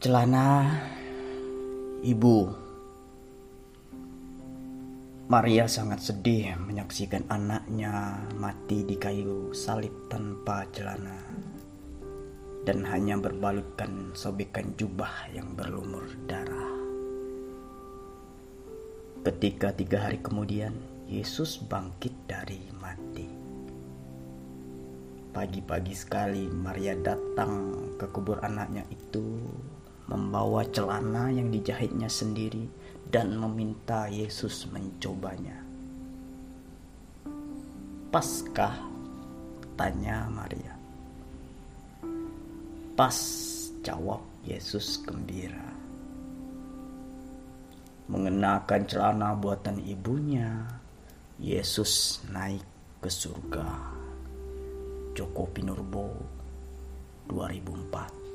Celana Ibu. Maria sangat sedih menyaksikan anaknya mati di kayu salib tanpa celana dan hanya berbalutkan sobekan jubah yang berlumur darah. Ketika 3 hari kemudian, Yesus bangkit dari mati. Pagi-pagi sekali Maria datang ke kubur anaknya itu, membawa celana yang dijahitnya sendiri dan meminta Yesus mencobanya. "Paskah?" tanya Maria. "Pas," jawab Yesus gembira. Mengenakan celana buatan ibunya, Yesus naik ke surga. Joko Pinurbo, 2004.